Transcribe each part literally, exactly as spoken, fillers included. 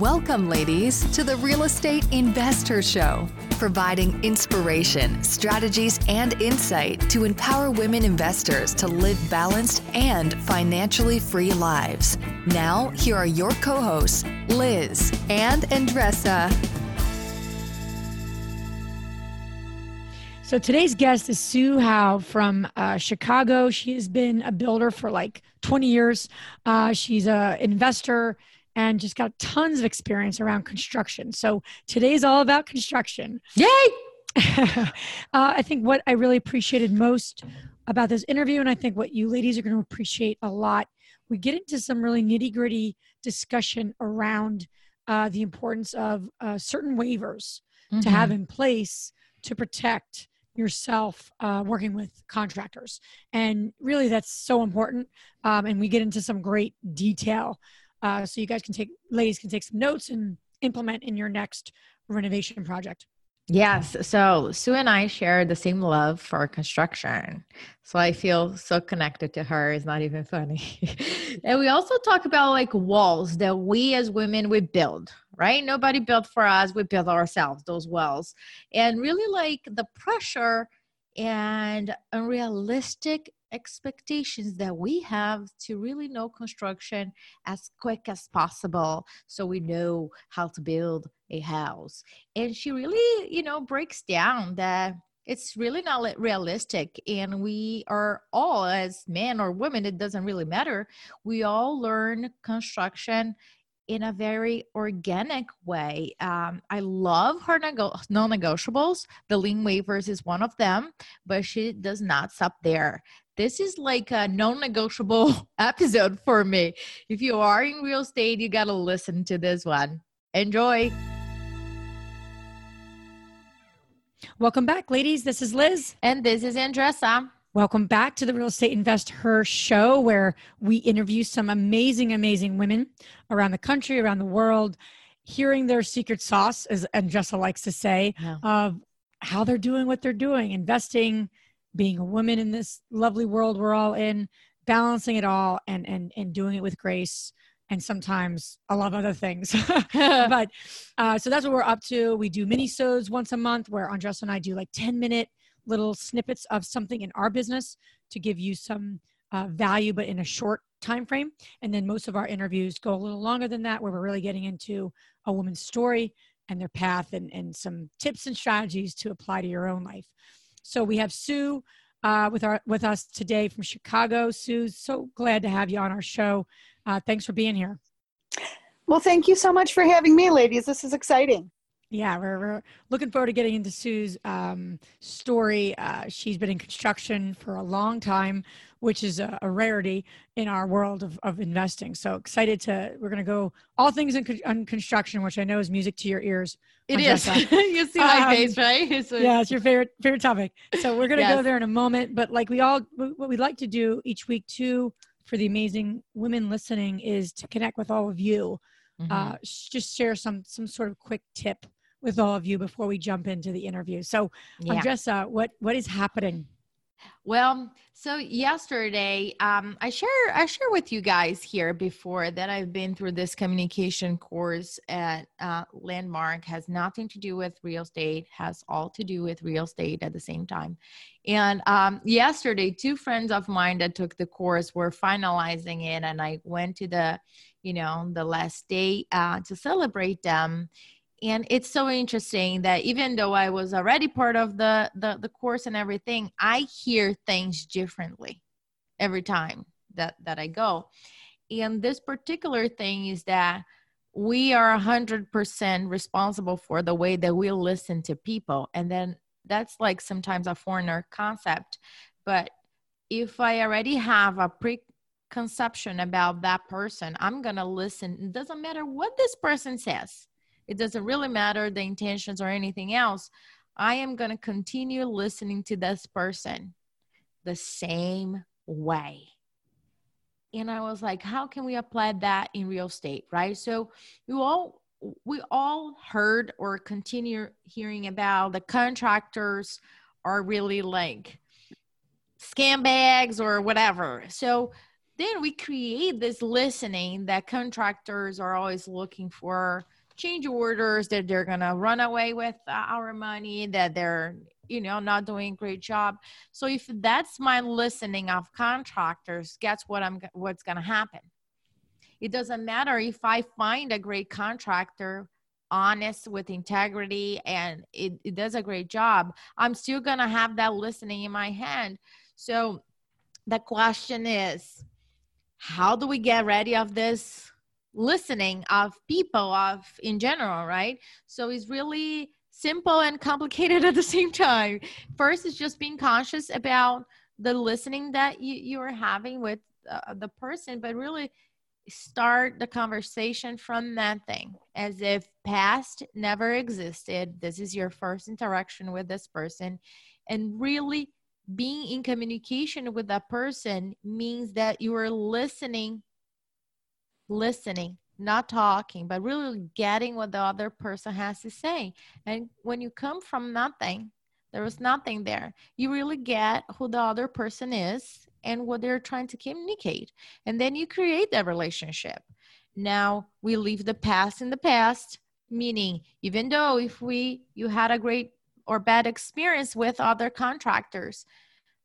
Welcome, ladies, to the Real Estate InvestHER Show, providing inspiration, strategies, and insight to empower women investors to live balanced and financially free lives. Now, here are your co-hosts, Liz and Andressa. So today's guest is Sue Hough from uh, Chicago. She has been a builder for like twenty years. Uh, she's an investor and just got tons of experience around construction. So today's all about construction. Yay! uh, I think what I really appreciated most about this interview, and I think what you ladies are going to appreciate a lot, we get into some really nitty-gritty discussion around uh, the importance of uh, certain waivers mm-hmm. to have in place to protect yourself uh, working with contractors. And really that's so important. Um, and we get into some great detail. Uh, so you guys can take, ladies can take some notes and implement in your next renovation project. Yes. So Sue and I share the same love for construction. So I feel so connected to her. It's not even funny. And we also talk about like walls that we as women, we build, right? Nobody built for us. We build ourselves, those walls. And really like the pressure and unrealistic expectations that we have to really know construction as quick as possible so we know how to build a house. And she really, you know, breaks down that it's really not realistic. And we are all, as men or women, it doesn't really matter. We all learn construction in a very organic way. Um, I love her nego- non-negotiables. The lien waivers is one of them, but she does not stop there. This is like a non-negotiable episode for me. If you are in real estate, you got to listen to this one. Enjoy. Welcome back, ladies. This is Liz. And this is Andressa. Welcome back to the Real Estate InvestHER Show, where we interview some amazing, amazing women around the country, around the world, hearing their secret sauce, as Andressa likes to say, yeah. of how they're doing what they're doing, investing, being a woman in this lovely world we're all in, balancing it all and and and doing it with grace and sometimes a lot of other things. But uh, so that's what we're up to. We do mini-sodes once a month where Andressa and I do like ten-minute little snippets of something in our business to give you some uh, value, but in a short time frame. And then most of our interviews go a little longer than that, where we're really getting into a woman's story and their path and, and some tips and strategies to apply to your own life. So we have Sue uh, with our with us today from Chicago. Sue, so glad to have you on our show. Uh, thanks for being here. Well, thank you so much for having me, ladies. This is exciting. Yeah, we're, we're looking forward to getting into Sue's um, story. Uh, she's been in construction for a long time, which is a, a rarity in our world of, of investing. So excited to, we're going to go all things in, in construction, which I know is music to your ears. It is. You see my um, face, right? It's a- yeah, it's your favorite favorite topic. So we're going to yes. go there in a moment. But like we all, what we like to do each week too, for the amazing women listening, is to connect with all of you. Mm-hmm. Uh, just share some some sort of quick tip with all of you before we jump into the interview. So yeah. Andressa, what, what is happening? Well, so yesterday, um, I share, I share with you guys here before that I've been through this communication course at uh, Landmark. Has nothing to do with real estate, has all to do with real estate at the same time. And um, yesterday, two friends of mine that took the course were finalizing it. And I went to the, you know, the last day uh, to celebrate them. And it's so interesting that even though I was already part of the, the the course and everything, I hear things differently every time that, that I go. And this particular thing is that we are one hundred percent responsible for the way that we listen to people. And then that's like sometimes a foreigner concept. But if I already have a pre conception about that person, I'm going to listen. It doesn't matter what this person says. It doesn't really matter the intentions or anything else. I am going to continue listening to this person the same way. And I was like, how can we apply that in real estate, right? So you all, we all heard or continue hearing about the contractors are really like scam bags or whatever. So then we create this listening that contractors are always looking for change orders, that they're going to run away with our money, that they're, you know, not doing a great job. So if that's my listening of contractors, guess what I'm, what's going to happen? It doesn't matter if I find a great contractor, honest with integrity, and it, it does a great job. I'm still going to have that listening in my hand. So the question is, how do we get ready of this listening of people of in general, right? So it's really simple and complicated at the same time. First is just being conscious about the listening that you, you are having with uh, the person, but really start the conversation from that thing as if past never existed. This is your first interaction with this person, and really being in communication with that person means that you are listening, listening, not talking, but really getting what the other person has to say. And when you come from nothing, there was nothing there, you really get who the other person is and what they're trying to communicate. And then you create that relationship. Now we leave the past in the past, meaning even though if we, you had a great or bad experience with other contractors,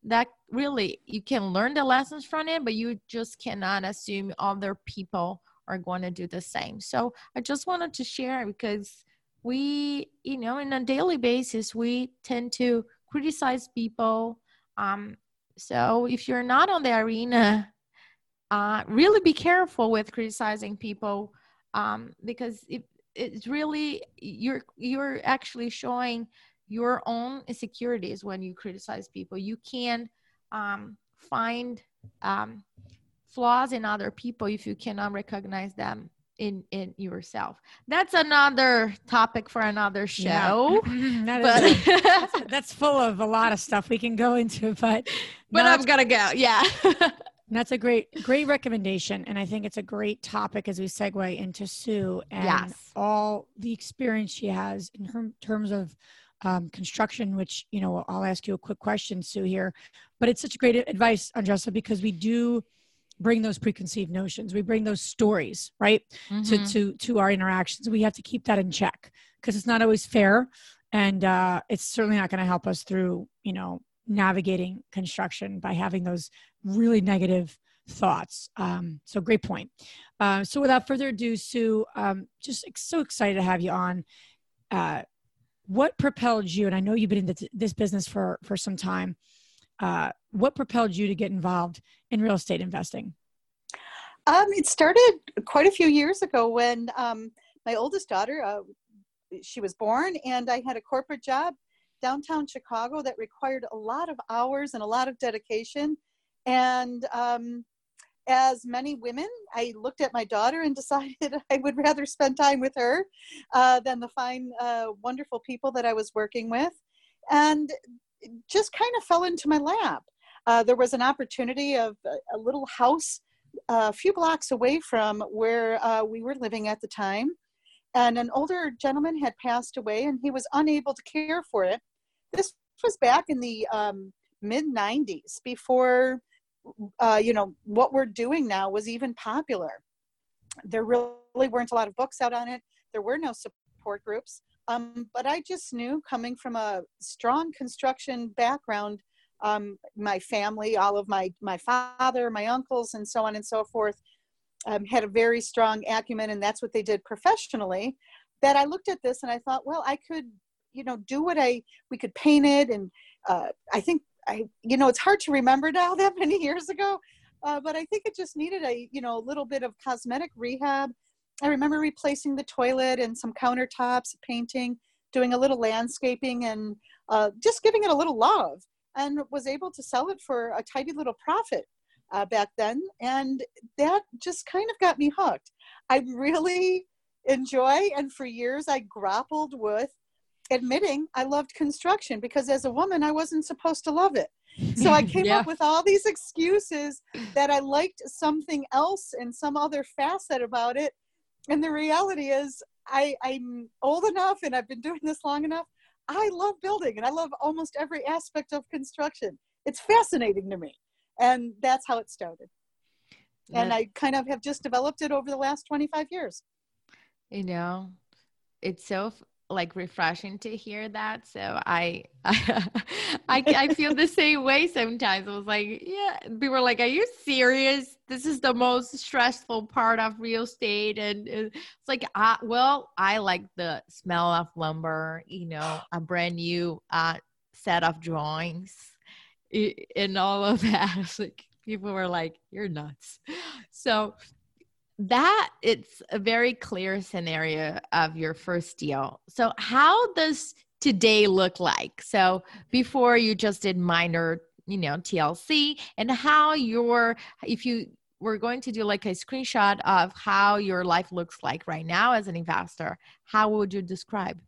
that really, you can learn the lessons from it, but you just cannot assume other people are going to do the same. So I just wanted to share, because we, you know, on a daily basis, we tend to criticize people. Um, so if you're not on the arena, uh, really be careful with criticizing people, um, because it, it's really, you're you're actually showing your own insecurities when you criticize people. You can um, find um, flaws in other people if you cannot recognize them in, in yourself. That's another topic for another show. Yeah. that but, is, that's, that's full of a lot of stuff we can go into, but but I've got to go. Yeah. That's a great, great recommendation. And I think it's a great topic as we segue into Sue and yes. all the experience she has in her, terms of Um, construction, which, you know, I'll ask you a quick question, Sue, here, but it's such great advice, Andressa, because we do bring those preconceived notions. We bring those stories, right, mm-hmm. to, to, to our interactions. We have to keep that in check because it's not always fair. And uh, it's certainly not going to help us through, you know, navigating construction by having those really negative thoughts. Um, so great point. Uh, so without further ado, Sue, um, just so excited to have you on. Uh, What propelled you, and I know you've been in this business for, for some time, uh, what propelled you to get involved in real estate investing? Um, it started quite a few years ago when um, my oldest daughter, uh, she was born, and I had a corporate job downtown Chicago that required a lot of hours and a lot of dedication. And um, as many women, I looked at my daughter and decided I would rather spend time with her uh, than the fine, uh, wonderful people that I was working with, and just kind of fell into my lap. Uh, there was an opportunity of a, a little house a few blocks away from where uh, we were living at the time, and an older gentleman had passed away, and he was unable to care for it. This was back in the um, mid nineties, before Uh, you know, what we're doing now was even popular. There really weren't a lot of books out on it. There were no support groups. Um, but I just knew, coming from a strong construction background, um, my family, all of my, my father, my uncles, and so on and so forth, um, had a very strong acumen, and that's what they did professionally, that I looked at this and I thought, well, I could, you know, do what I, we could paint it. And uh, I think I, you know, it's hard to remember now, that many years ago, uh, but I think it just needed a, you know, a little bit of cosmetic rehab. I remember replacing the toilet and some countertops, painting, doing a little landscaping, and uh, just giving it a little love, and was able to sell it for a tidy little profit uh, back then. And that just kind of got me hooked. I really enjoy, and for years I grappled with admitting I loved construction, because as a woman, I wasn't supposed to love it. So I came yeah. up with all these excuses that I liked something else and some other facet about it. And the reality is I, I'm old enough, and I've been doing this long enough. I love building, and I love almost every aspect of construction. It's fascinating to me. And that's how it started. And I kind of have just developed it over the last twenty-five years. You know, it's so like refreshing to hear that. So I, I, I, I feel the same way sometimes. I was like, yeah, people were like, are you serious? This is the most stressful part of real estate. And it's like, I, well, I like the smell of lumber, you know, a brand new uh, set of drawings and all of that. It's like, people were like, you're nuts. So that it's a very clear scenario of your first deal. So how does today look like? So before you just did minor, you know, T L C, and how your, if you were going to do like a screenshot of how your life looks like right now as an investor, how would you describe?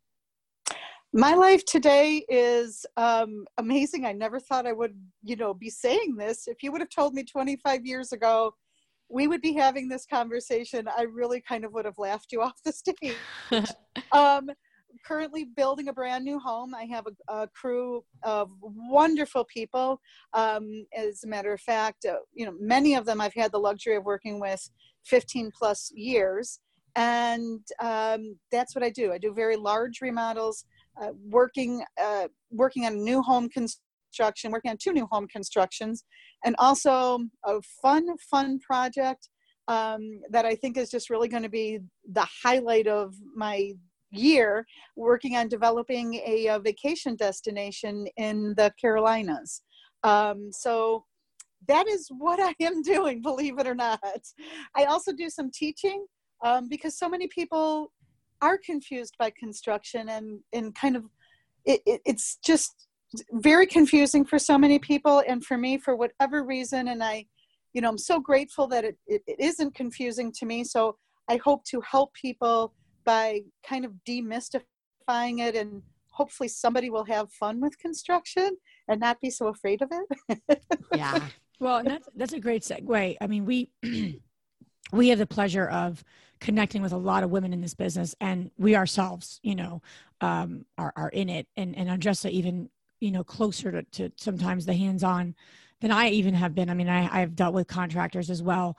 My life today is um, amazing. I never thought I would, you know, be saying this. If you would have told me twenty-five years ago, we would be having this conversation, I really kind of would have laughed you off the stage. um, currently building a brand new home. I have a, a crew of wonderful people. Um, as a matter of fact, uh, you know, many of them I've had the luxury of working with fifteen plus years. And um, that's what I do. I do very large remodels. Uh, working uh, working on new home construction, working on two new home constructions, and also a fun, fun project um, that I think is just really going to be the highlight of my year, working on developing a, a vacation destination in the Carolinas. Um, so that is what I am doing, believe it or not. I also do some teaching um, because so many people are confused by construction and, and kind of, it, it, it's just very confusing for so many people. And for me, for whatever reason, and I, you know, I'm so grateful that it, it, it isn't confusing to me. So I hope to help people by kind of demystifying it, and hopefully somebody will have fun with construction and not be so afraid of it. Yeah. Well, that's, that's a great segue. I mean, we, we have the pleasure of connecting with a lot of women in this business, and we ourselves, you know, um, are, are in it, and, and I'm just even, you know, closer to, to sometimes the hands-on than I even have been. I mean, I, I've dealt with contractors as well,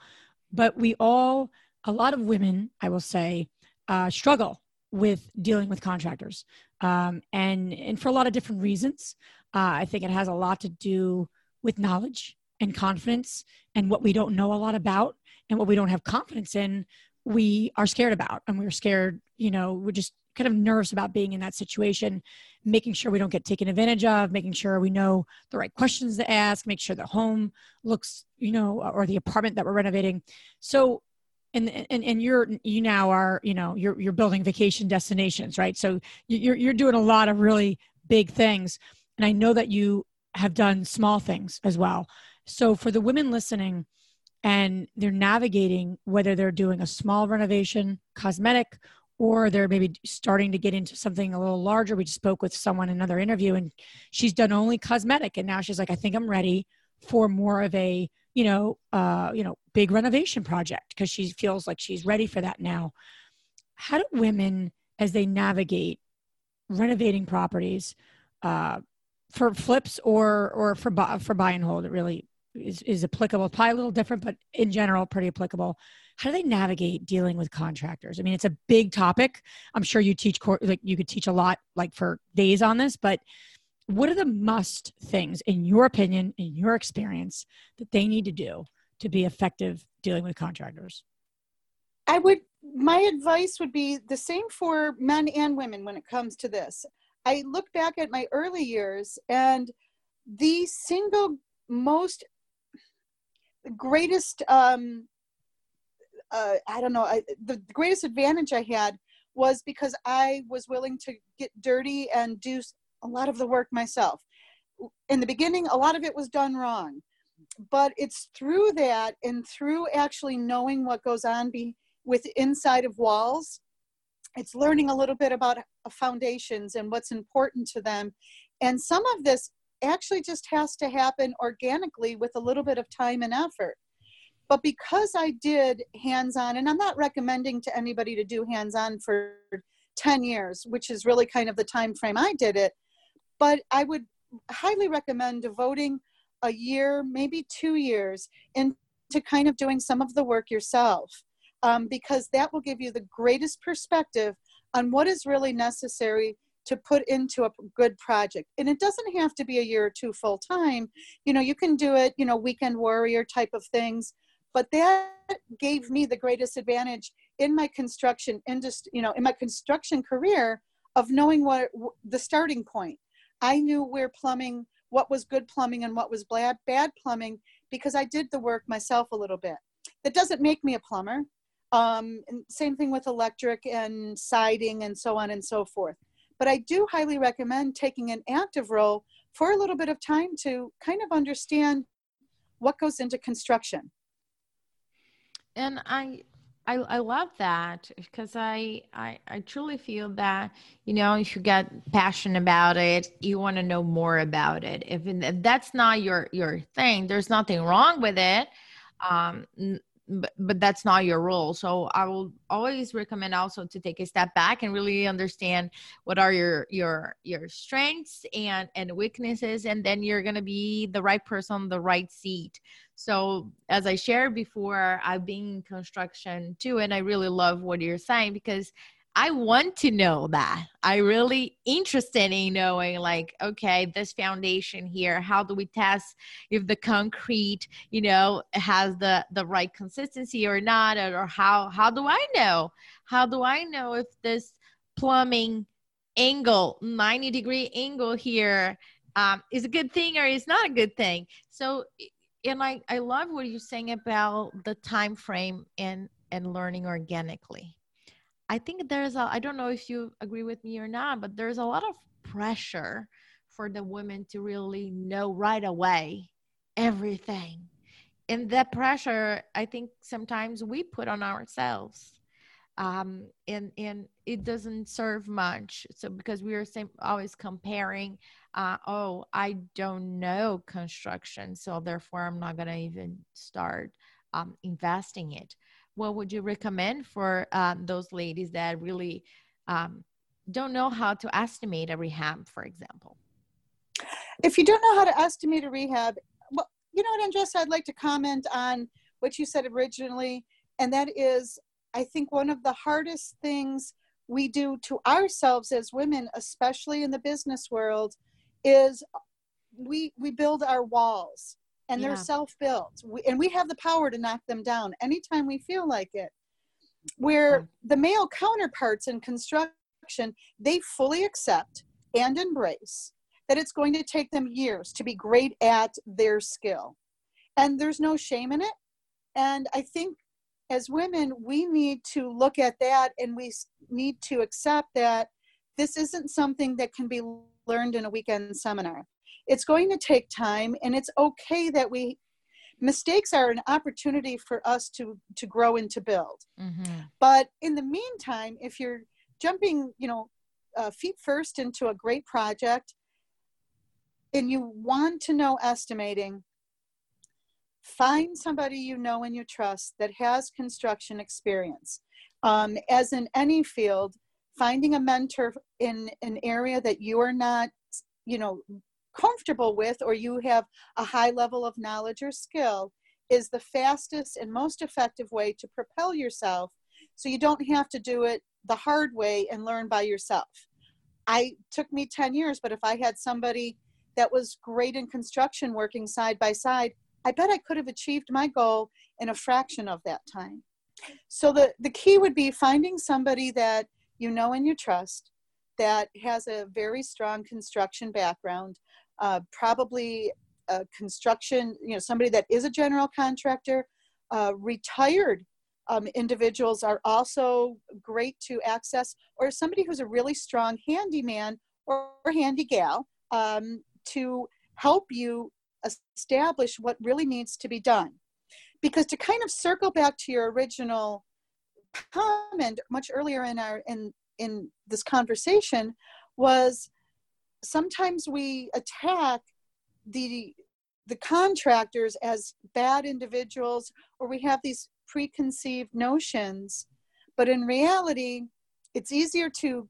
but we all, a lot of women, I will say, uh, struggle with dealing with contractors. Um, and, and for a lot of different reasons, uh, I think it has a lot to do with knowledge and confidence, and what we don't know a lot about, and what we don't have confidence in, we are scared about, and we're scared, you know, we're just kind of nervous about being in that situation, making sure we don't get taken advantage of, making sure we know the right questions to ask, make sure the home looks, you know, or the apartment that we're renovating. So, and, and, and you're, you now are, you know, you're, you're building vacation destinations, right? So you're, you're doing a lot of really big things. And I know that you have done small things as well. So for the women listening, and they're navigating whether they're doing a small renovation, cosmetic, or they're maybe starting to get into something a little larger. We just spoke with someone in another interview, and she's done only cosmetic. And now she's like, I think I'm ready for more of a, you know, uh, you know, big renovation project, because she feels like she's ready for that now. How do women, as they navigate renovating properties uh, for flips or or for, for buy and hold, it really Is, is applicable, probably a little different, but in general, pretty applicable. How do they navigate dealing with contractors? I mean, it's a big topic. I'm sure you teach, like you could teach a lot, like for days on this, but what are the must things, in your opinion, in your experience, that they need to do to be effective dealing with contractors? I would, my advice would be the same for men and women when it comes to this. I look back at my early years, and the single most greatest, um, uh, I don't know, I, the greatest advantage I had was because I was willing to get dirty and do a lot of the work myself. In the beginning, a lot of it was done wrong, but it's through that, and through actually knowing what goes on be, with inside of walls, it's learning a little bit about foundations and what's important to them. And some of this actually just has to happen organically with a little bit of time and effort. But because I did hands-on, and I'm not recommending to anybody to do hands-on for ten years, which is really kind of the time frame I did it, but I would highly recommend devoting a year, maybe two years, into to kind of doing some of the work yourself, um, because that will give you the greatest perspective on what is really necessary to put into a good project. And it doesn't have to be a year or two full time. You know, you can do it, you know, weekend warrior type of things. But that gave me the greatest advantage in my construction industry, you know, in my construction career, of knowing what the starting point. I knew where plumbing, what was good plumbing and what was bad, bad plumbing, because I did the work myself a little bit. That doesn't make me a plumber. Um, and same thing with electric and siding and so on and so forth. But I do highly recommend taking an active role for a little bit of time to kind of understand what goes into construction. And I, I, I love that, because I, I, I truly feel that, you know, if you get passionate about it, you want to know more about it. If, if that's not your, your thing, there's nothing wrong with it. Um, but, but that's not your role. So I will always recommend also to take a step back and really understand what are your, your, your strengths and, and weaknesses, and then you're going to be the right person, the right seat. So as I shared before, I've been in construction too, and I really love what you're saying, because I want to know that. I really interested in knowing, like, okay, this foundation here, how do we test if the concrete, you know, has the, the right consistency or not? Or how, how do I know? How do I know if this plumbing angle, ninety degree angle here, um, is a good thing or is not a good thing? So, and I, I love what you're saying about the time frame and, and learning organically. I think there's a, I don't know if you agree with me or not, but there's a lot of pressure for the women to really know right away everything. And that pressure, I think sometimes we put on ourselves, um, and, and it doesn't serve much. So because we are same, always comparing, uh, oh, I don't know construction, so therefore I'm not going to even start um, investing it. What would you recommend for um, those ladies that really um, don't know how to estimate a rehab, for example? If you don't know how to estimate a rehab, well, you know what, Andressa, I'd like to comment on what you said originally, and that is, I think one of the hardest things we do to ourselves as women, especially in the business world, is we we build our walls. And they're yeah. self-built. We, and we have the power to knock them down anytime we feel like it. Where oh. the male counterparts in construction, they fully accept and embrace that it's going to take them years to be great at their skill. And there's no shame in it. And I think as women, we need to look at that, and we need to accept that this isn't something that can be learned in a weekend seminar. It's going to take time, and it's okay that we, mistakes are an opportunity for us to, to grow and to build. Mm-hmm. But in the meantime, if you're jumping, you know, uh, feet first into a great project, and you want to know estimating, find somebody you know and you trust that has construction experience. Um, as in any field, finding a mentor in an area that you are not, you know, comfortable with, or you have a high level of knowledge or skill, is the fastest and most effective way to propel yourself, so you don't have to do it the hard way and learn by yourself. I took me ten years, but if I had somebody that was great in construction working side by side, I bet I could have achieved my goal in a fraction of that time. So the, the key would be finding somebody that you know and you trust, that has a very strong construction background, Uh, probably uh, construction, you know, somebody that is a general contractor. Uh, retired um, individuals are also great to access, or somebody who's a really strong handyman or handy gal um, to help you establish what really needs to be done. Because to kind of circle back to your original comment much earlier in our in in this conversation was, sometimes we attack the the contractors as bad individuals, or we have these preconceived notions. But in reality, it's easier to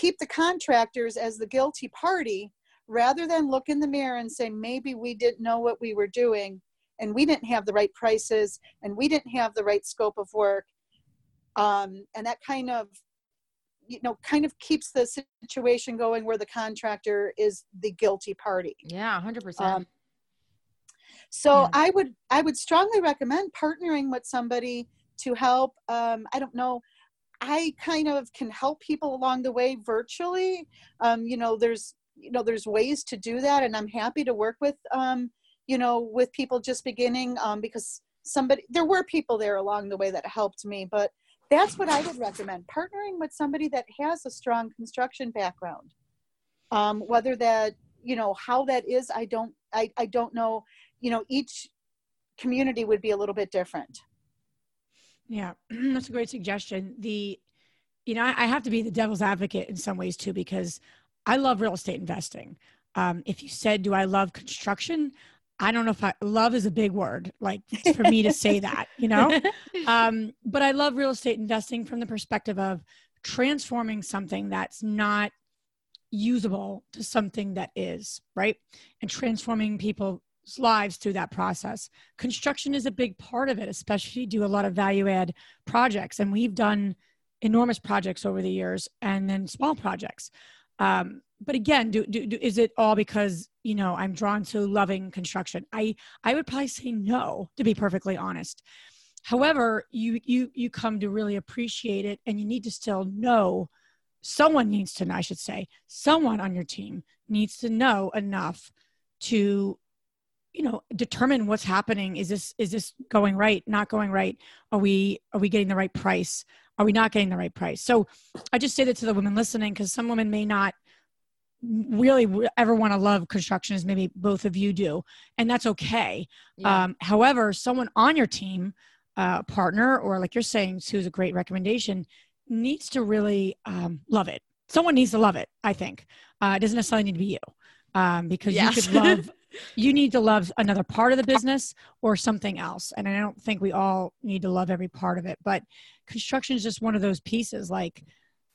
keep the contractors as the guilty party rather than look in the mirror and say, maybe we didn't know what we were doing, and we didn't have the right prices, and we didn't have the right scope of work. Um, and that kind of, you know, kind of keeps the situation going where the contractor is the guilty party. Yeah, one hundred percent. Um, so yeah. I would, I would strongly recommend partnering with somebody to help. Um, I don't know. I kind of can help people along the way virtually. Um, you know, there's, you know, there's ways to do that. And I'm happy to work with, um, you know, with people just beginning, um, because somebody, there were people there along the way that helped me, but that's what I would recommend, partnering with somebody that has a strong construction background. Um, whether that, you know, how that is, I don't, I, I don't know, you know, each community would be a little bit different. Yeah, that's a great suggestion. The, you know, I have to be the devil's advocate in some ways too, because I love real estate investing. Um, if you said, do I love construction? I don't know if I, love is a big word, like for me to say that, you know, um, but I love real estate investing from the perspective of transforming something that's not usable to something that is, right? And transforming people's lives through that process. Construction is a big part of it, especially if you do a lot of value add projects. And we've done enormous projects over the years and then small projects. Um, but again, do, do, do, is it all because, you know, I'm drawn to loving construction? I, I would probably say no, to be perfectly honest. However, you, you, you come to really appreciate it, and you need to still know, someone needs to know, I should say, someone on your team needs to know enough to, you know, determine what's happening. Is this, is this going right? Not going right? Are we, are we getting the right price? Are we not getting the right price? So I just say that to the women listening, because some women may not really ever want to love construction, as maybe both of you do, and that's okay. Yeah. Um, however, someone on your team, uh, partner, or like you're saying, Sue's a great recommendation, needs to really um, love it. Someone needs to love it, I think. Uh, it doesn't necessarily need to be you, um, because yes. you could love... You need to love another part of the business or something else. And I don't think we all need to love every part of it, but construction is just one of those pieces. Like,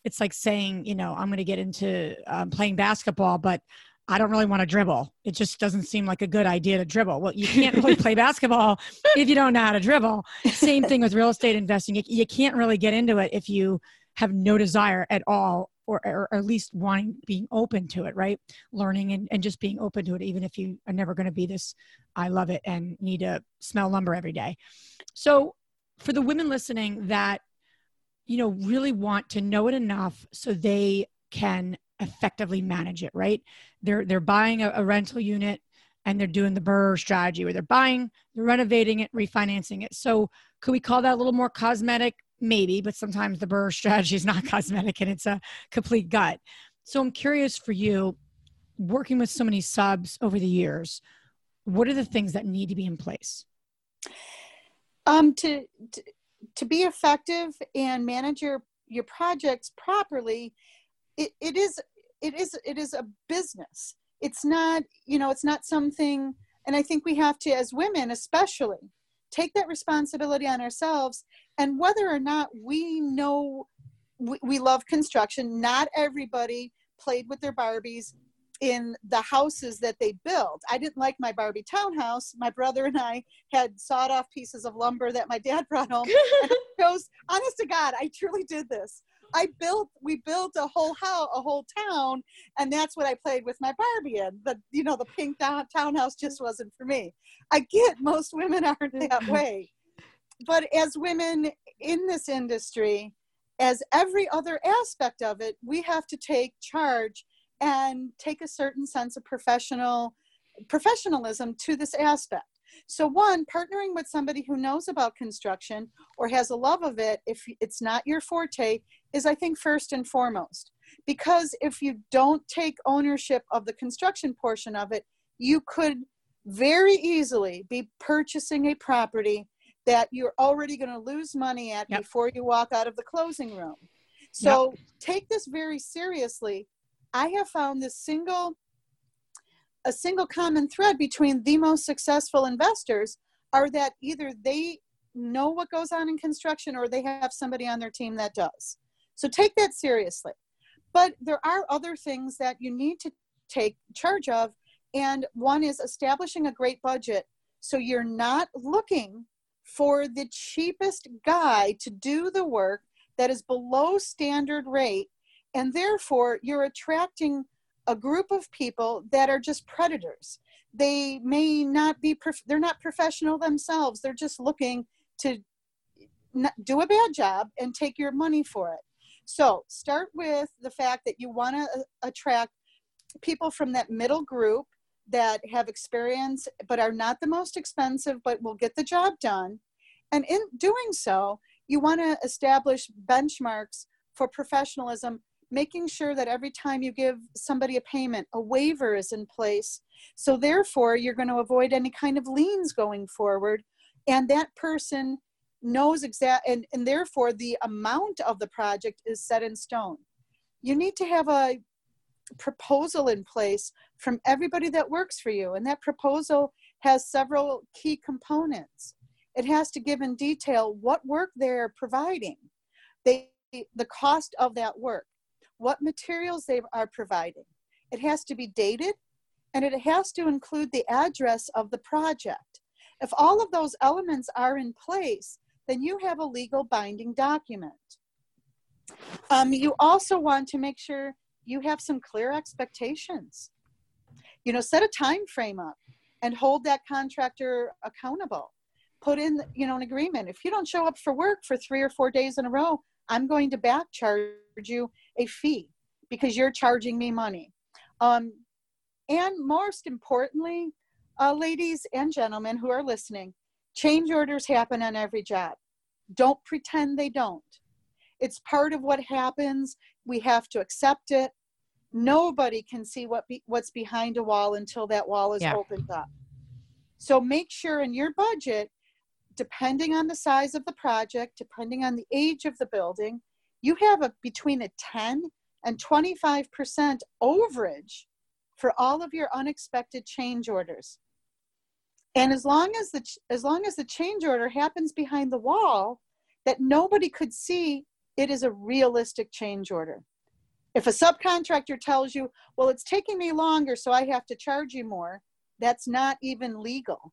it's like saying, you know, I'm going to get into um, playing basketball, but I don't really want to dribble. It just doesn't seem like a good idea to dribble. Well, you can't really play basketball if you don't know how to dribble. Same thing with real estate investing. You, you can't really get into it if you have no desire at all, Or, or at least wanting, being open to it, right? Learning and, and just being open to it, even if you are never going to be this, I love it and need to smell lumber every day. So for the women listening that, you know, really want to know it enough so they can effectively manage it, right? They're, they're buying a, a rental unit and they're doing the BRRRR strategy where they're buying, they're renovating it, refinancing it. So could we call that a little more cosmetic? Maybe, but sometimes the BRRRR strategy is not cosmetic and it's a complete gut. So I'm curious for you, working with so many subs over the years, what are the things that need to be in place? Um, to, to, to be effective and manage your, your projects properly, it, it is, it is, it is a business. It's not, you know, it's not something, and I think we have to, as women especially, take that responsibility on ourselves. And whether or not we know, we, we love construction, not everybody played with their Barbies in the houses that they built. I didn't like my Barbie townhouse. My brother and I had sawed off pieces of lumber that my dad brought home. And I chose, honest to God, I truly did this. I built, we built a whole house, a whole town, and that's what I played with my Barbie in. The, you know, the pink townhouse just wasn't for me. I get most women aren't that way. But as women in this industry, as every other aspect of it, we have to take charge and take a certain sense of professional professionalism to this aspect. So one, partnering with somebody who knows about construction or has a love of it, if it's not your forte, is I think first and foremost. Because if you don't take ownership of the construction portion of it, you could very easily be purchasing a property that you're already going to lose money at yep. before you walk out of the closing room. So yep. take this very seriously. I have found this single a single common thread between the most successful investors are that either they know what goes on in construction or they have somebody on their team that does. So take that seriously. But there are other things that you need to take charge of. And one is establishing a great budget So you're not looking for the cheapest guy to do the work that is below standard rate. And therefore, you're attracting a group of people that are just predators. They may not be, prof- they're not professional themselves. They're just looking to not do a bad job and take your money for it. So start with the fact that you want to attract people from that middle group that have experience, but are not the most expensive, but will get the job done. And in doing so, you want to establish benchmarks for professionalism, making sure that every time you give somebody a payment, a waiver is in place. So therefore, you're going to avoid any kind of liens going forward. And that person knows exact, and, and therefore the amount of the project is set in stone. You need to have a proposal in place from everybody that works for you. And that proposal has several key components. It has to give in detail what work they're providing, they, the cost of that work, what materials they are providing. It has to be dated, and it has to include the address of the project. If all of those elements are in place, then you have a legal binding document. Um, you also want to make sure you have some clear expectations. You know, set a time frame up and hold that contractor accountable. Put in, you know, an agreement. If you don't show up for work for three or four days in a row, I'm going to back charge you a fee because you're charging me money. Um, and most importantly, uh, ladies and gentlemen who are listening, change orders happen on every job. Don't pretend they don't. It's part of what happens. We have to accept it. Nobody can see what be, what's behind a wall until that wall is yeah. opened up. So make sure in your budget, depending on the size of the project, depending on the age of the building, you have a between a ten and twenty-five percent overage for all of your unexpected change orders. And as long as the as long as the change order happens behind the wall that nobody could see, it is a realistic change order. If a subcontractor tells you, well, it's taking me longer, so I have to charge you more, that's not even legal.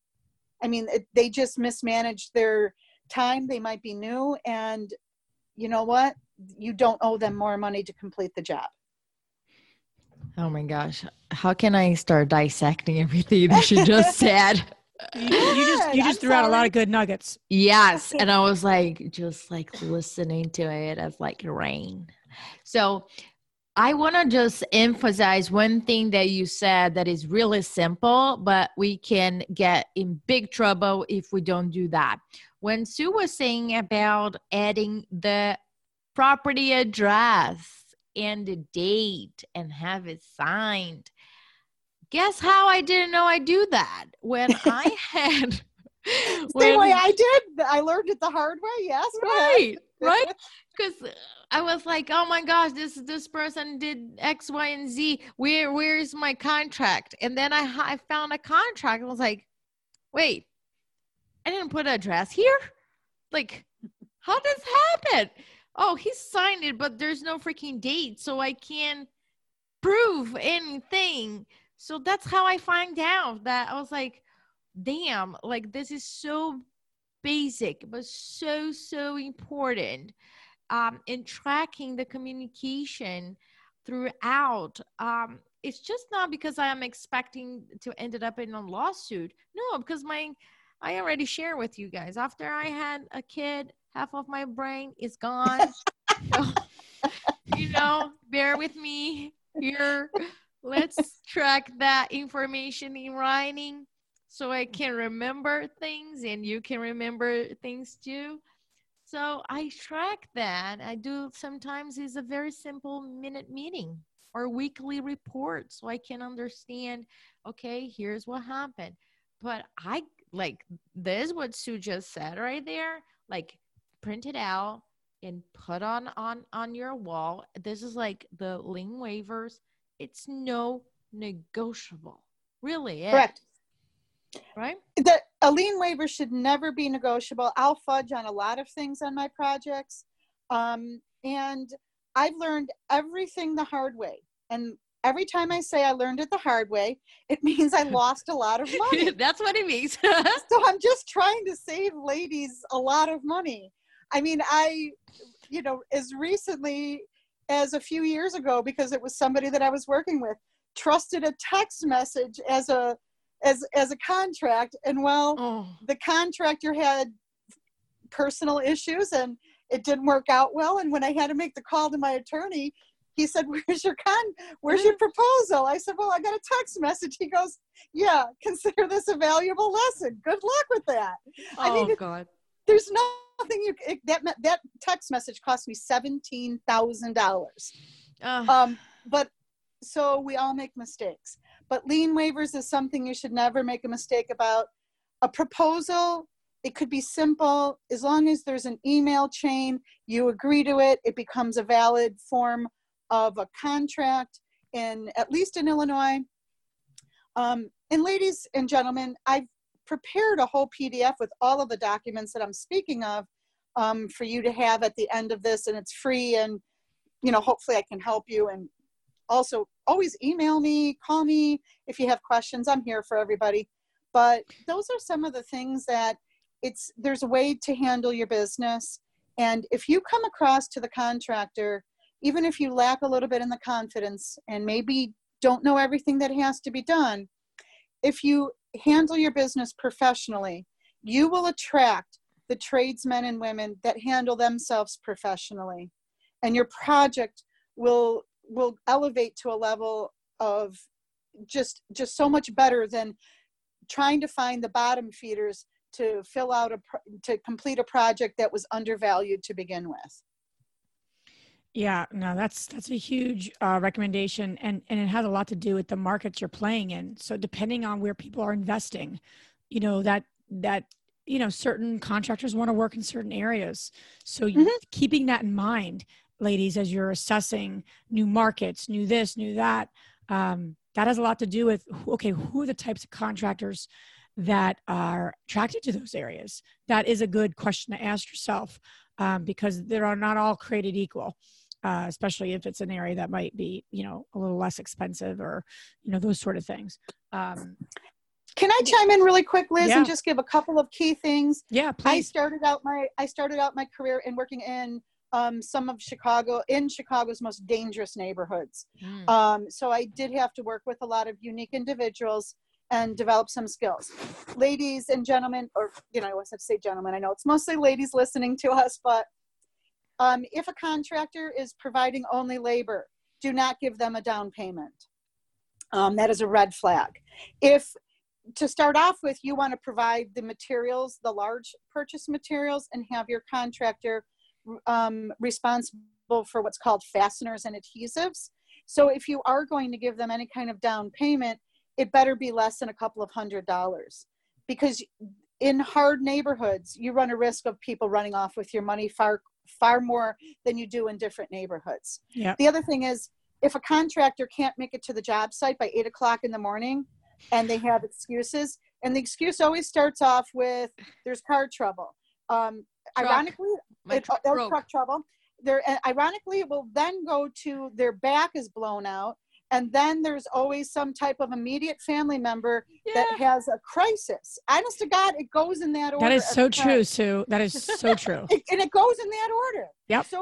I mean, it, they just mismanaged their time. They might be new, and you know what? You don't owe them more money to complete the job. Oh my gosh. How can I start dissecting everything that you just said? You, you just you just I'm threw sorry. out a lot of good nuggets. Yes. And I was like, just like listening to it as like rain. So I want to just emphasize one thing that you said that is really simple, but we can get in big trouble if we don't do that. When Sue was saying about adding the property address and the date and have it signed, guess how I didn't know I do that when I had... When, the way I did. I learned it the hard way. Yes. Right. Right. Because I was like, oh my gosh, this this person did X, Y, and Z. Where where is my contract? And then I I found a contract and was like, wait, I didn't put an address here. Like, how does this happen? Oh, he signed it, but there's no freaking date, so I can't prove anything. So that's how I find out that I was like, damn, like this is so basic, but so, so important um, in tracking the communication throughout. Um, it's just not because I am expecting to end up in a lawsuit. No, because my, I already shared with you guys, after I had a kid, half of my brain is gone. So, you know, bear with me here. Let's track that information in writing, so I can remember things and you can remember things too. So I track that. I do sometimes is a very simple minute meeting or weekly report so I can understand, okay, here's what happened. But I like this, what Sue just said right there, like print it out and put on, on, on your wall. This is like the lien waivers. It's no negotiable, really. Correct. It. Right. The, a lien waiver should never be negotiable. I'll fudge on a lot of things on my projects. Um, and I've learned everything the hard way. And every time I say I learned it the hard way, it means I lost a lot of money. That's what it means. So I'm just trying to save ladies a lot of money. I mean, I, you know, as recently as a few years ago, because it was somebody that I was working with, trusted a text message as a, as, as a contract. And well, oh. the contractor had personal issues and it didn't work out well. And when I had to make the call to my attorney, he said, where's your con, where's your proposal? I said, well, I got a text message. He goes, yeah, consider this a valuable lesson. Good luck with that. Oh, I mean, God. It, there's no, Thing you it, that that text message cost me seventeen thousand dollars. Oh. Um, but so we all make mistakes. But lien waivers is something you should never make a mistake about. A proposal, it could be simple as long as there's an email chain. You agree to it, it becomes a valid form of a contract. In at least in Illinois, um, and ladies and gentlemen, I've prepared a whole P D F with all of the documents that I'm speaking of um, for you to have at the end of this, and it's free, and you know, hopefully I can help you. And also always email me, call me if you have questions. I'm here for everybody. But those are some of the things that it's, there's a way to handle your business. And if you come across to the contractor, even if you lack a little bit in the confidence and maybe don't know everything that has to be done, if you handle your business professionally, you will attract the tradesmen and women that handle themselves professionally, and your project will will elevate to a level of just just so much better than trying to find the bottom feeders to fill out a to complete a project that was undervalued to begin with. Yeah, no, that's that's a huge uh, recommendation, and, and it has a lot to do with the markets you're playing in. So depending on where people are investing, you know, that, that you know, certain contractors want to work in certain areas. So mm-hmm. keeping that in mind, ladies, as you're assessing new markets, new this, new that, um, that has a lot to do with, okay, who are the types of contractors that are attracted to those areas? That is a good question to ask yourself, um, because they are not all created equal. Uh, especially if it's an area that might be, you know, a little less expensive or, you know, those sort of things. Um, Can I chime in really quick, Liz, yeah. and just give a couple of key things? Yeah, please. I started out my, I started out my career in working in um, some of Chicago, in Chicago's most dangerous neighborhoods. Mm. Um, so I did have to work with a lot of unique individuals and develop some skills. Ladies and gentlemen, or, you know, I always have to say gentlemen, I know it's mostly ladies listening to us, but Um, if a contractor is providing only labor, do not give them a down payment. Um, that is a red flag. If, to start off with, you want to provide the materials, the large purchase materials, and have your contractor um, responsible for what's called fasteners and adhesives. So if you are going to give them any kind of down payment, it better be less than a couple of hundred dollars, because in hard neighborhoods, you run a risk of people running off with your money far far more than you do in different neighborhoods. Yep. The other thing is, if a contractor can't make it to the job site by eight o'clock in the morning and they have excuses, and the excuse always starts off with, there's car trouble. Um, ironically, it, truck, oh, truck trouble. There, uh, ironically, it will then go to their back is blown out. And then there's always some type of immediate family member yeah. that has a crisis. Honest to God, it goes in that order. That is so true, Sue. That is so true. it, and it goes in that order. Yep. So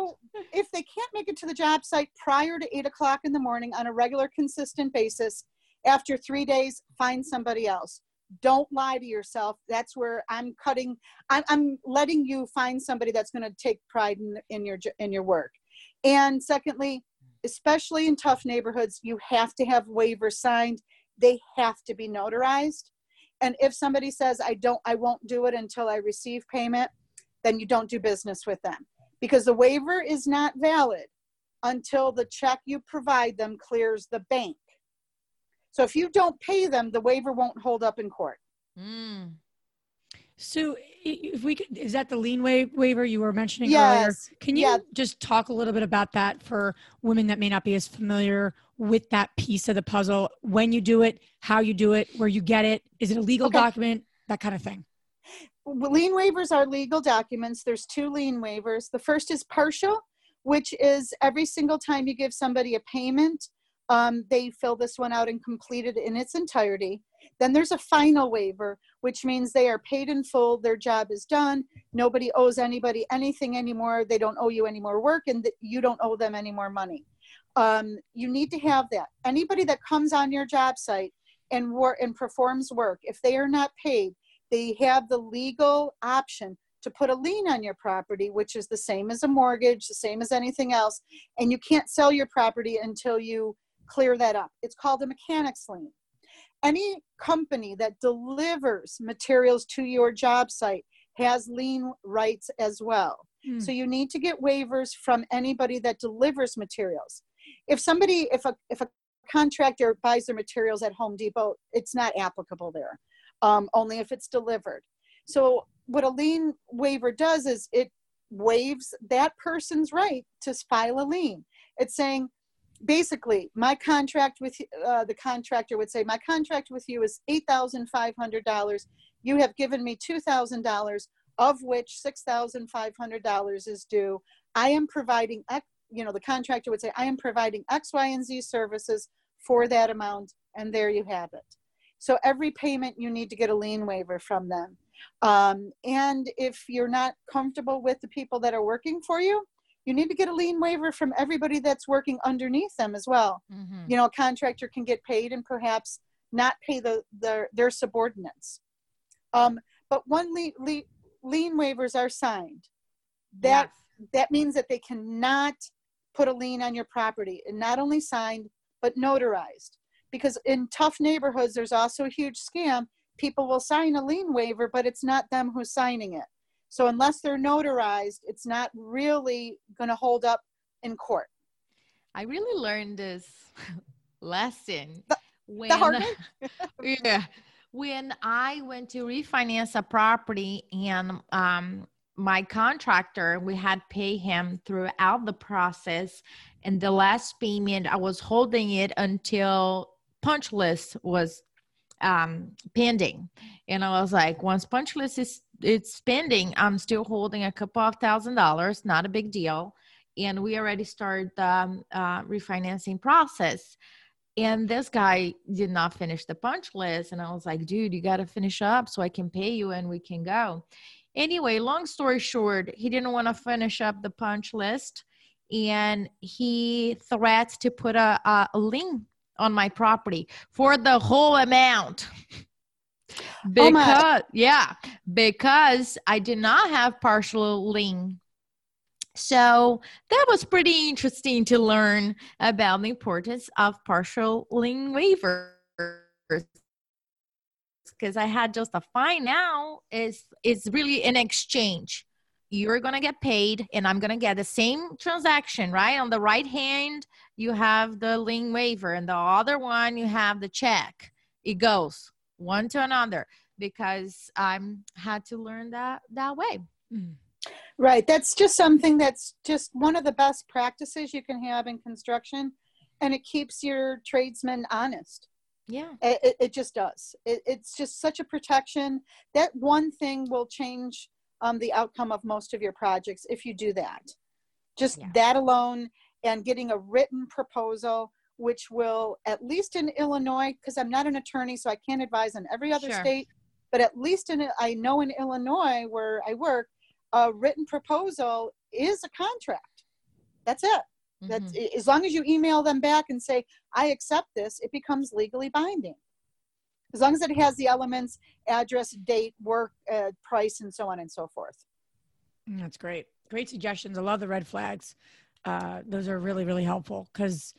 if they can't make it to the job site prior to eight o'clock in the morning on a regular, consistent basis, after three days, find somebody else. Don't lie to yourself. That's where I'm cutting. I'm, I'm letting you find somebody that's going to take pride in, in your in your work. And secondly, especially in tough neighborhoods, you have to have waivers signed. They have to be notarized. And if somebody says, I don't, I won't do it until I receive payment, then you don't do business with them, because the waiver is not valid until the check you provide them clears the bank. So if you don't pay them, the waiver won't hold up in court. Mm. So if we could, is that the lien wa- waiver you were mentioning yes. earlier? Can you yeah. just talk a little bit about that for women that may not be as familiar with that piece of the puzzle? When you do it, how you do it, where you get it, is it a legal okay. document, that kind of thing? Well, lien waivers are legal documents. There's two lien waivers. The first is partial, which is every single time you give somebody a payment, um, they fill this one out and complete it in its entirety. Then there's a final waiver, which means they are paid in full. Their job is done. Nobody owes anybody anything anymore. They don't owe you any more work, and you don't owe them any more money. Um, you need to have that. Anybody that comes on your job site and, wor- and performs work, if they are not paid, they have the legal option to put a lien on your property, which is the same as a mortgage, the same as anything else. And you can't sell your property until you clear that up. It's called a mechanic's lien. Any company that delivers materials to your job site has lien rights as well. Mm. So you need to get waivers from anybody that delivers materials. If somebody, if a, if a contractor buys their materials at Home Depot, it's not applicable there, um, only if it's delivered. So what a lien waiver does is it waives that person's right to file a lien. It's saying, basically, my contract with uh, the contractor would say, my contract with you is eight thousand five hundred dollars. You have given me two thousand dollars, of which six thousand five hundred dollars is due. I am providing, you know, the contractor would say, I am providing X, Y, and Z services for that amount. And there you have it. So every payment, you need to get a lien waiver from them. Um, and if you're not comfortable with the people that are working for you, you need to get a lien waiver from everybody that's working underneath them as well. Mm-hmm. You know, a contractor can get paid and perhaps not pay the, the their subordinates. Um, but one lien, lien, lien waivers are signed. That yes. that means that they cannot put a lien on your property, and not only signed but notarized. Because in tough neighborhoods, there's also a huge scam. People will sign a lien waiver, but it's not them who's signing it. So unless they're notarized, it's not really going to hold up in court. I really learned this lesson the, when, the hard yeah, when I went to refinance a property, and um, my contractor, we had paid him throughout the process. And the last payment, I was holding it until punch list was um, pending. And I was like, once punch list is it's pending, I'm still holding a couple of thousand dollars, not a big deal. And we already started the um, uh, refinancing process. And this guy did not finish the punch list. And I was like, dude, you got to finish up so I can pay you and we can go. Anyway, long story short, he didn't want to finish up the punch list. And he threatened to put a, a lien on my property for the whole amount. Because, oh yeah, because I did not have partial lien. So that was pretty interesting to learn about the importance of partial lien waivers. Because I had just a fine now, is it's really an exchange. You're going to get paid and I'm going to get the same transaction, right? On the right hand, you have the lien waiver, and the other one, you have the check. It goes one to another, because I um, had to learn that that way. Right. That's just something that's just one of the best practices you can have in construction, and it keeps your tradesmen honest. Yeah, it, it just does. It, it's just such a protection. That one thing will change um, the outcome of most of your projects if you do that. Just yeah. that alone, and getting a written proposal, which will, at least in Illinois, because I'm not an attorney, so I can't advise on every other sure. state, but at least in, I know in Illinois where I work, a written proposal is a contract. That's it. Mm-hmm. That's, as long as you email them back and say, I accept this, it becomes legally binding. As long as it has the elements, address, date, work, uh, price, and so on and so forth. That's great. Great suggestions. I love the red flags. Uh, those are really, really helpful, because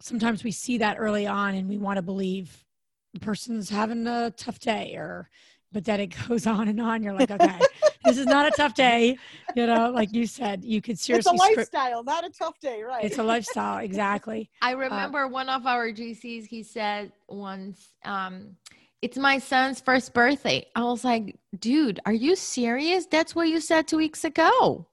sometimes we see that early on and we want to believe the person's having a tough day, or, but then it goes on and on. You're like, okay, this is not a tough day. You know, like you said, you could seriously. It's a lifestyle, scri- not a tough day, right? It's a lifestyle. Exactly. I remember uh, one of our G Cs, he said once, um, it's my son's first birthday. I was like, dude, are you serious? That's what you said two weeks ago.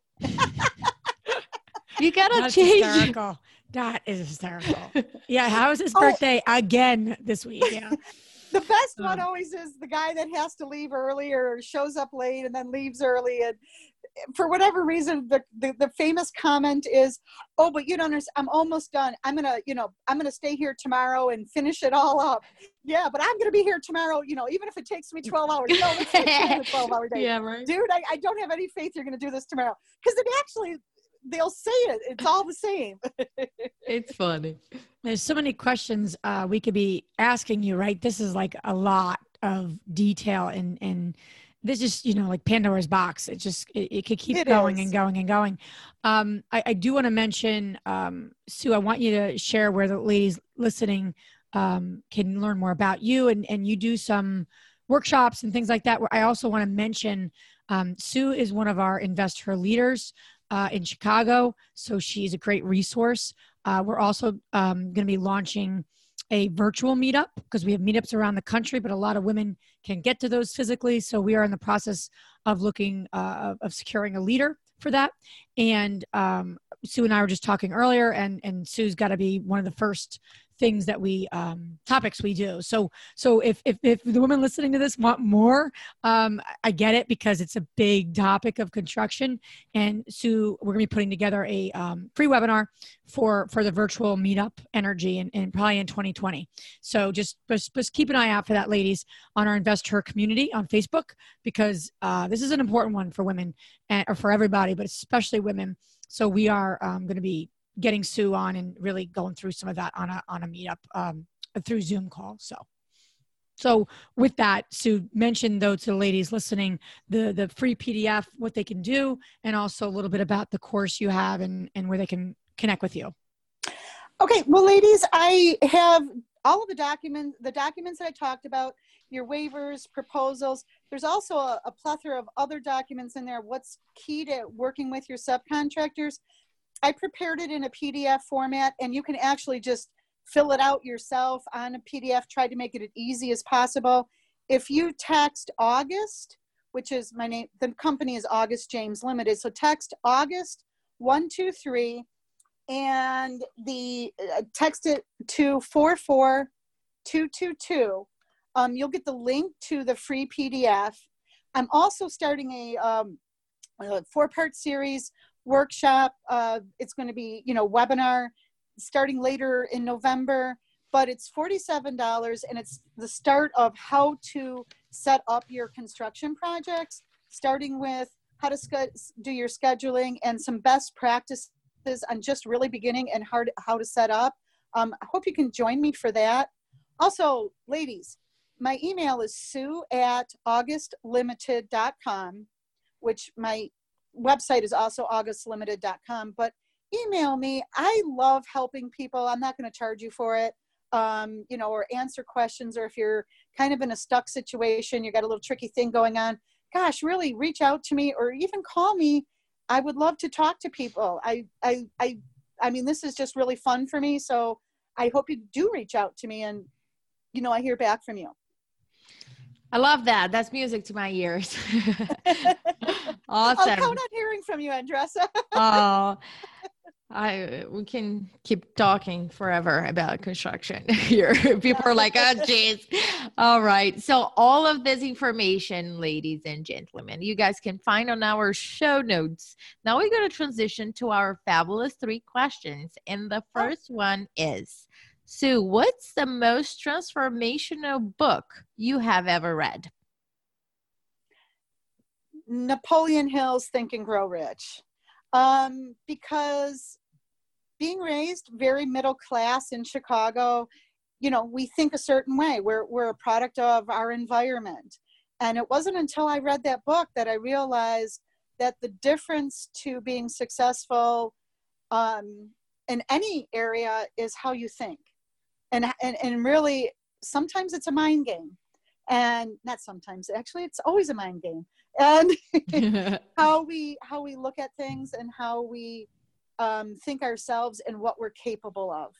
You got to change. Hysterical. That is hysterical. Yeah. How is his birthday oh. again this week? Yeah. The best one always is the guy that has to leave early or shows up late and then leaves early. And for whatever reason, the, the, the famous comment is, oh, but you don't understand. I'm almost done. I'm going to, you know, I'm going to stay here tomorrow and finish it all up. Yeah, but I'm going to be here tomorrow, you know, even if it takes me twelve hours. No, it's a twelve hour day. Yeah, right. Dude, I, I don't have any faith you're going to do this tomorrow. Because it actually, they'll say it. It's all the same. It's funny. There's so many questions uh, we could be asking you, right? This is like a lot of detail, and, and this is, you know, like Pandora's box. It just, it, it could keep it going is. and going and going. Um, I, I do want to mention, um, Sue, I want you to share where the ladies listening um, can learn more about you, and, and you do some workshops and things like that. I also want to mention um, Sue is one of our InvestHER leaders Uh, in Chicago. So she's a great resource. Uh, we're also um, going to be launching a virtual meetup because we have meetups around the country, but a lot of women can get to those physically. So we are in the process of looking, uh, of securing a leader for that. And um, Sue and I were just talking earlier, and, and Sue's got to be one of the first things that we, um, topics we do. So, so if, if, if the women listening to this want more, um, I get it, because it's a big topic of construction. And Sue, we're gonna be putting together a, um, free webinar for, for the virtual meetup energy, and, and probably in twenty twenty. So just, just, just keep an eye out for that, ladies, on our InvestHER community on Facebook, because, uh, this is an important one for women and, or for everybody, but especially women. So we are, um, going to be getting Sue on and really going through some of that on a, on a meetup, um, through Zoom call. So, so with that, Sue mentioned though, to the ladies listening, the, the free P D F, what they can do, and also a little bit about the course you have and, and where they can connect with you. Okay. Well, ladies, I have all of the documents, the documents that I talked about, your waivers, proposals. There's also a, a plethora of other documents in there. What's key to working with your subcontractors. I prepared it in a P D F format, and you can actually just fill it out yourself on a P D F, try to make it as easy as possible. If you text August, which is my name, the company is August James Limited. So text August one two three and the uh, text it to four four two two two. Um, you'll get the link to the free P D F. I'm also starting a um, four-part series workshop. Uh, it's going to be, you know, webinar starting later in November, but it's forty-seven dollars, and it's the start of how to set up your construction projects, starting with how to sk- do your scheduling and some best practices on just really beginning and hard, how to set up. Um, I hope you can join me for that. Also, ladies, my email is sue at august limited dot com, which my website is also august limited dot com, but email me. I love helping people. I'm not going to charge you for it, um, you know, or answer questions, or if you're kind of in a stuck situation, you got a little tricky thing going on, gosh, really reach out to me or even call me. I would love to talk to people. I, I, I, I mean, this is just really fun for me. So I hope you do reach out to me, and, you know, I hear back from you. I love that. That's music to my ears. Awesome. I'll count on hearing from you, Andressa. Oh, I we can keep talking forever about construction here. People are like, oh, geez. All right. So all of this information, ladies and gentlemen, you guys can find on our show notes. Now we're going to transition to our fabulous three questions. And the first one is, Sue, what's the most transformational book you have ever read? Napoleon Hill's Think and Grow Rich. Um, because being raised very middle class in Chicago, you know, we think a certain way. We're, we're a product of our environment. And it wasn't until I read that book that I realized that the difference to being successful um, in any area is how you think. And, and, and really, sometimes it's a mind game. And not sometimes, actually, it's always a mind game. And how we how we look at things and how we um, think ourselves and what we're capable of.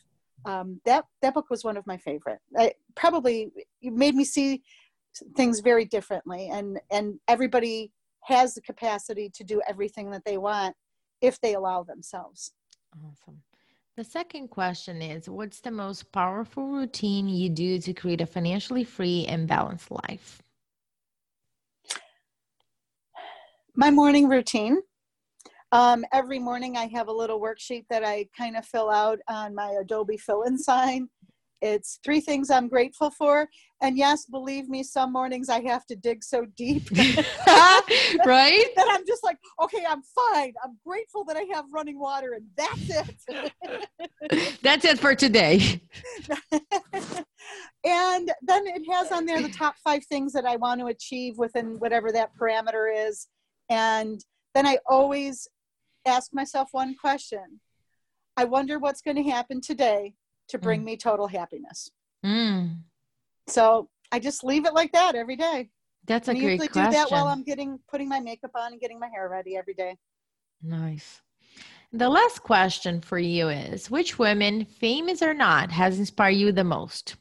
Um, that that book was one of my favorite. It probably made me see things very differently. And and everybody has the capacity to do everything that they want if they allow themselves. Awesome. The second question is, what's the most powerful routine you do to create a financially free and balanced life? My morning routine. Um, every morning I have a little worksheet that I kind of fill out on my Adobe fill-in sign. It's three things I'm grateful for. And yes, believe me, some mornings I have to dig so deep. Right? That I'm just like, okay, I'm fine. I'm grateful that I have running water, and that's it. That's it for today. And then it has on there the top five things that I want to achieve within whatever that parameter is. And then I always ask myself one question. I wonder what's going to happen today to bring mm. me total happiness. Mm. So I just leave it like that every day. That's a great question. I usually do that while I'm getting, putting my makeup on and getting my hair ready every day. Nice. The last question for you is, which woman, famous or not, has inspired you the most?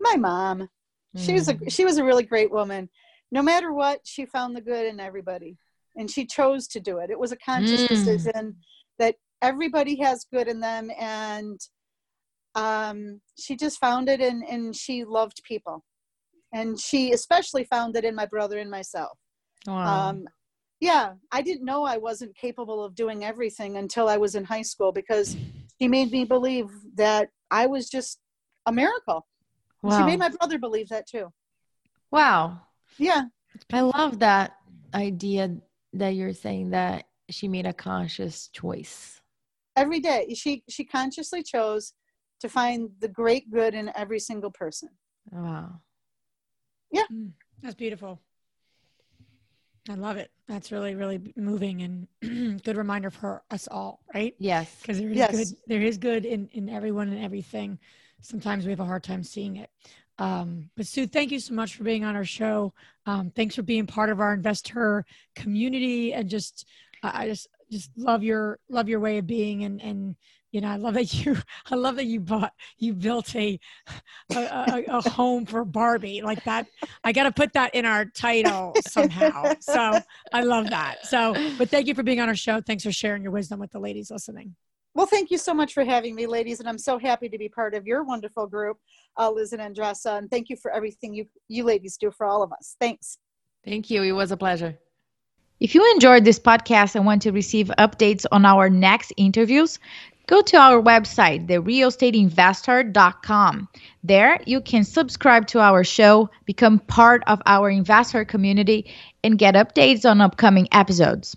My mom. Mm. She was a, she was a really great woman. No matter what, she found the good in everybody, and she chose to do it. It was a conscious mm. decision that everybody has good in them, and Um, she just found it, and, and she loved people, and she especially found it in my brother and myself. Wow. Um, yeah, I didn't know I wasn't capable of doing everything until I was in high school, because she made me believe that I was just a miracle. Wow. She made my brother believe that too. Wow. Yeah. I love that idea that you're saying, that she made a conscious choice. Every day. She, she consciously chose to find the great good in every single person. Wow. Yeah. Mm, that's beautiful. I love it. That's really, really moving, and good reminder for us all, right? Yes. Because there is yes. good, there is good in, in everyone and everything. Sometimes we have a hard time seeing it. Um, but Sue, thank you so much for being on our show. Um, thanks for being part of our InvestHER community, and just, uh, I just, just love your, love your way of being, and, and, you know, I love that you, I love that you bought, you built a, a, a, a home for Barbie like that. I got to put that in our title somehow. So I love that. So, but thank you for being on our show. Thanks for sharing your wisdom with the ladies listening. Well, thank you so much for having me, ladies. And I'm so happy to be part of your wonderful group, uh, Liz and Andressa. And thank you for everything you, you ladies do for all of us. Thanks. Thank you. It was a pleasure. If you enjoyed this podcast and want to receive updates on our next interviews, go to our website, the real estate investor dot com. There you can subscribe to our show, become part of our InvestHER community, and get updates on upcoming episodes.